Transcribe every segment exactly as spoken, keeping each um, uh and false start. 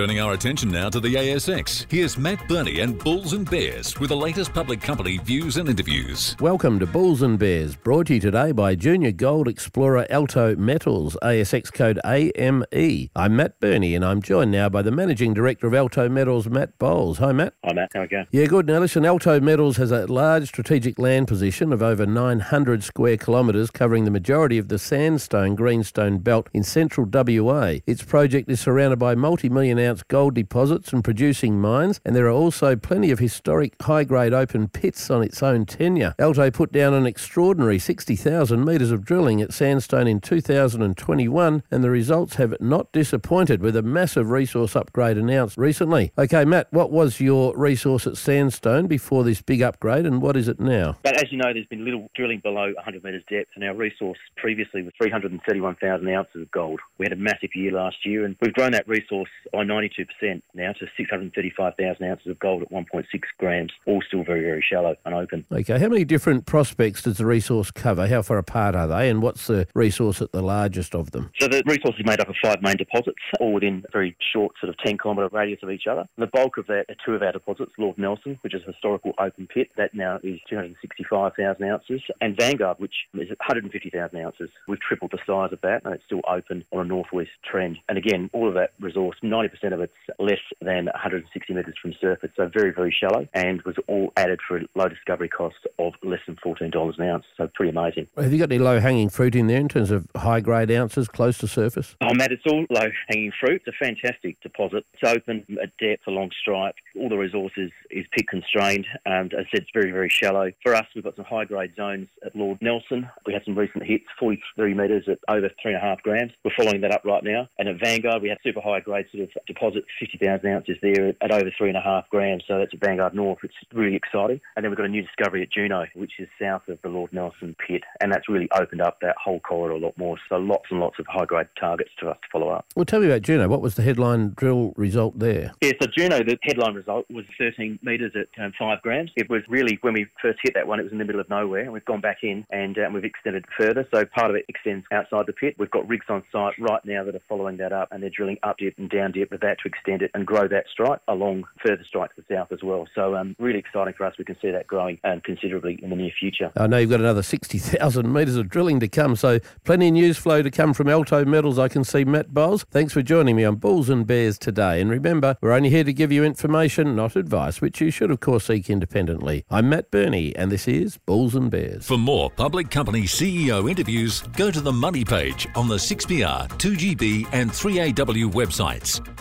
Turning our attention now to the A S X, here's Matt Burney and Bulls and Bears with the latest public company views and interviews. Welcome to Bulls and Bears, brought to you today by Junior Gold Explorer Alto Metals, A S X code A M E. I'm Matt Burney and I'm joined now by the Managing Director of Alto Metals, Matt Bowles. Hi, Matt. Hi, Matt. How are you going? Yeah, good. Now, listen, Alto Metals has a large strategic land position of over nine hundred square kilometres covering the majority of the Sandstone Greenstone Belt in central W A. Its project is surrounded by multi-million ounce gold deposits and producing mines, and there are also plenty of historic high-grade open pits on its own tenure. Alto put down an extraordinary sixty thousand metres of drilling at Sandstone in two thousand twenty-one, and the results have not disappointed with a massive resource upgrade announced recently. OK, Matt, what was your resource at Sandstone before this big upgrade, and what is it now? But as you know, there's been little drilling below one hundred metres depth, and our resource previously was three hundred thirty-one thousand ounces of gold. We had a massive year last year, and we've grown that resource by ninety-two percent now to six hundred thirty-five thousand ounces of gold at one point six grams, all still very, very shallow and open. Okay, how many different prospects does the resource cover? How far apart are they, and what's the resource at the largest of them? So the resource is made up of five main deposits, all within a very short sort of ten kilometre radius of each other. And the bulk of that are two of our deposits, Lord Nelson, which is a historical open pit, that now is two hundred sixty-five thousand ounces, and Vanguard, which is one hundred fifty thousand ounces. We've tripled the size of that, and it's still open on a northwest trend. And again, all of that resource, ninety percent of it's less than one hundred sixty metres from surface, so very, very shallow, and was all added for a low discovery cost of less than fourteen dollars an ounce, so pretty amazing. Have you got any low-hanging fruit in there in terms of high-grade ounces close to surface? Oh, Matt, it's all low-hanging fruit. It's a fantastic deposit. It's open at depth, along strike. All the resource is, is pit-constrained, and as I said, it's very, very shallow. For us, we've got some high-grade zones at Lord Nelson. We had some recent hits, forty-three metres at over three and a half grams. We're following that up right now. And at Vanguard, we have super high-grade sort of deposit, fifty thousand ounces there at over three and a half grams. So that's at Vanguard North. It's really exciting. And then we've got a new discovery at Juno, which is south of the Lord Nelson pit. And that's really opened up that whole corridor a lot more. So lots and lots of high-grade targets to us to follow up. Well, tell me about Juno. What was the headline drill result there? Yeah, so Juno, the headline result was thirteen metres at um, five grams. It was really, when we first hit that one, it was in the middle of nowhere. And we've gone back in and um, we've extended further. So part of it extends outside the pit. We've got rigs on site right now that are following that up, and they're drilling up dip and down dip with that to extend it and grow that strike along further strike to the south as well. So um, really exciting for us. We can see that growing um, considerably in the near future. I know you've got another sixty thousand metres of drilling to come, so plenty of news flow to come from Alto Metals, I can see, Matt Bowles. Thanks for joining me on Bulls and Bears today. And remember, we're only here to give you information, not advice, which you should, of course, seek independently. I'm Matt Burney, and this is Bulls and Bears. For more public company C E O interviews, go to the Money page on the six P R, two G B and three A W websites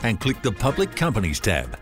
and click the Public Companies tab.